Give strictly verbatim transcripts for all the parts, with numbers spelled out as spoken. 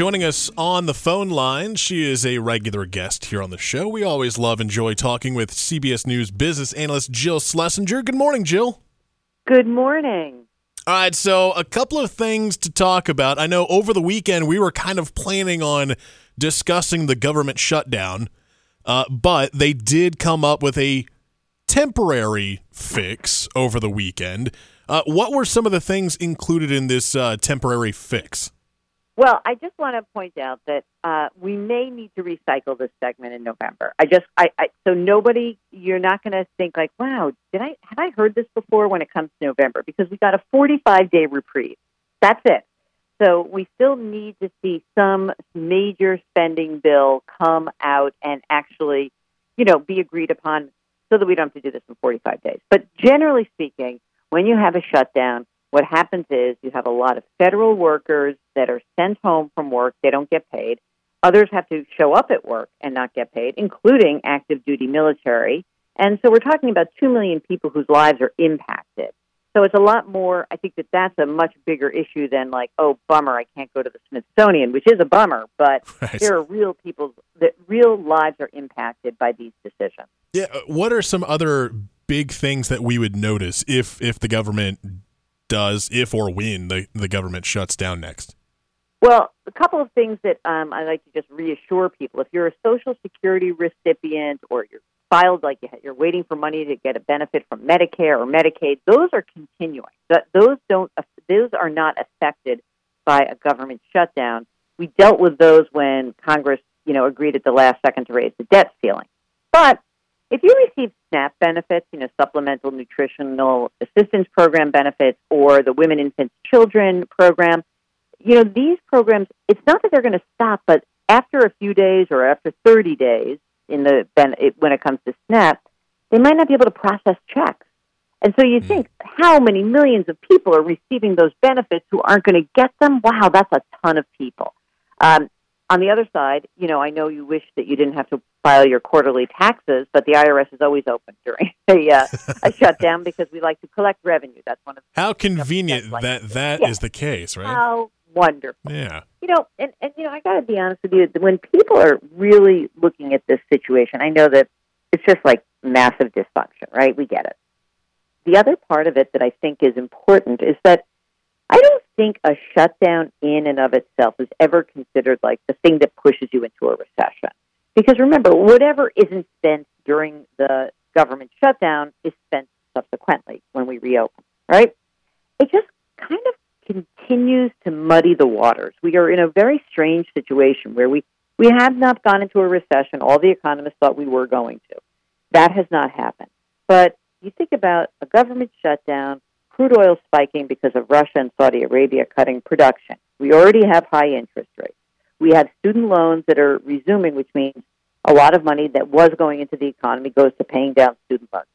Joining us on the phone line, she is a regular guest here on the show. We always love and enjoy talking with C B S News business analyst Jill Schlesinger. Good morning, Jill. Good morning. All right, so a couple of things to talk about. I know over the weekend we were kind of planning on discussing the government shutdown, uh, but they did come up with a temporary fix over the weekend. Uh, what were some of the things included in this uh, temporary fix? Well, I just want to point out that uh, we may need to recycle this segment in November. I just, I, I so nobody, you're not going to think like, wow, did I have I heard this before when it comes to November? Because we got a forty-five day reprieve. That's it. So we still need to see some major spending bill come out and actually, you know, be agreed upon so that we don't have to do this in forty-five days. But generally speaking, when you have a shutdown, what happens is you have a lot of federal workers that are sent home from work. They don't get paid. Others have to show up at work and not get paid, including active duty military. And so we're talking about two million people whose lives are impacted. So it's a lot more. I think that that's a much bigger issue than like, oh, bummer, I can't go to the Smithsonian, which is a bummer. But right. There are real people that real lives are impacted by these decisions. Yeah. What are some other big things that we would notice if if the government does, if or when the, the government shuts down next? Well, a couple of things that um, I like to just reassure people. If you're a Social Security recipient or you're filed like you're waiting for money to get a benefit from Medicare or Medicaid, those are continuing. Those don't. Those are not affected by a government shutdown. We dealt with those when Congress, you know, agreed at the last second to raise the debt ceiling. But if you receive SNAP benefits, you know, Supplemental Nutritional Assistance Program benefits, or the Women, Infants, Children program, you know, these programs, it's not that they're going to stop, but after a few days or after thirty days, in the when it comes to SNAP, they might not be able to process checks. And so you think, how many millions of people are receiving those benefits who aren't going to get them? Wow, that's a ton of people. Um, On the other side, you know, I know you wish that you didn't have to file your quarterly taxes, but the I R S is always open during a, uh, a shutdown because we like to collect revenue. That's one of the how convenient like that that yeah. is the case, right? How wonderful! Yeah, you know, and, and you know, I got to be honest with you. When people are really looking at this situation, I know that it's just like massive dysfunction, right? We get it. The other part of it that I think is important is that I don't think a shutdown in and of itself is ever considered like the thing that pushes you into a recession. Because remember, whatever isn't spent during the government shutdown is spent subsequently when we reopen, right? It just kind of continues to muddy the waters. We are in a very strange situation where we, we have not gone into a recession. All the economists thought we were going to. That has not happened. But you think about a government shutdown, crude oil spiking because of Russia and Saudi Arabia cutting production. We already have high interest rates. We have student loans that are resuming, which means a lot of money that was going into the economy goes to paying down student loans.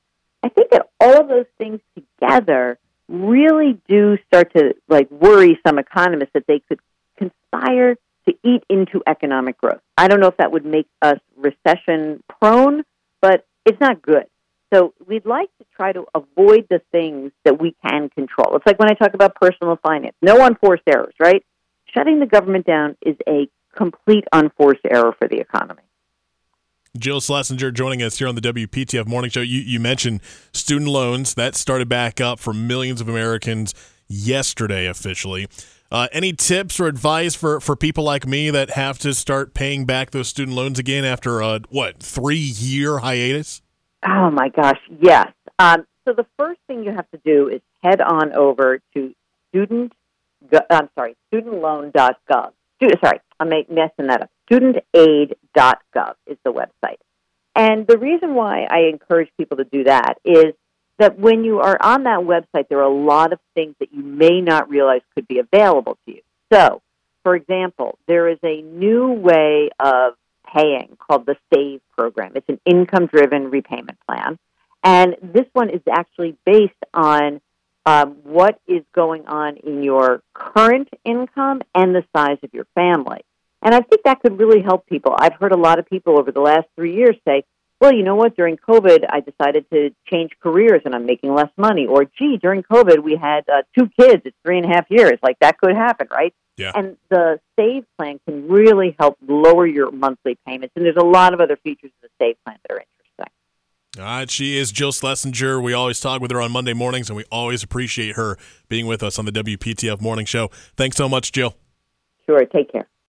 I think that all of those things together really do start to like worry some economists that they could conspire to eat into economic growth. I don't know if that would make us recession prone, but it's not good. So we'd like to try to avoid the things that we can control. It's like when I talk about personal finance, no unforced errors, right? Shutting the government down is a complete unforced error for the economy. Jill Schlesinger joining us here on the W P T F Morning Show. You, you mentioned student loans. That started back up for millions of Americans yesterday officially. Uh, any tips or advice for, for people like me that have to start paying back those student loans again after a, what, three-year hiatus? Oh, my gosh, yes. Um, so the first thing you have to do is head on over to student, I'm sorry, student loan dot gov. Student, sorry, I'm messing that up. student aid dot gov is the website. And the reason why I encourage people to do that is that when you are on that website, there are a lot of things that you may not realize could be available to you. So, for example, there is a new way of paying called the SAVE program. It's an income-driven repayment plan. And this one is actually based on um, what is going on in your current income and the size of your family. And I think that could really help people. I've heard a lot of people over the last three years say, well, you know what, during COVID, I decided to change careers and I'm making less money. Or, gee, during COVID, we had uh, two kids. It's three and a half years. Like, that could happen, right? Yeah. And the SAVE plan can really help lower your monthly payments. And there's a lot of other features in the SAVE plan that are interesting. All right. She is Jill Schlesinger. We always talk with her on Monday mornings, and we always appreciate her being with us on the W P T F Morning Show. Thanks so much, Jill. Sure. Take care.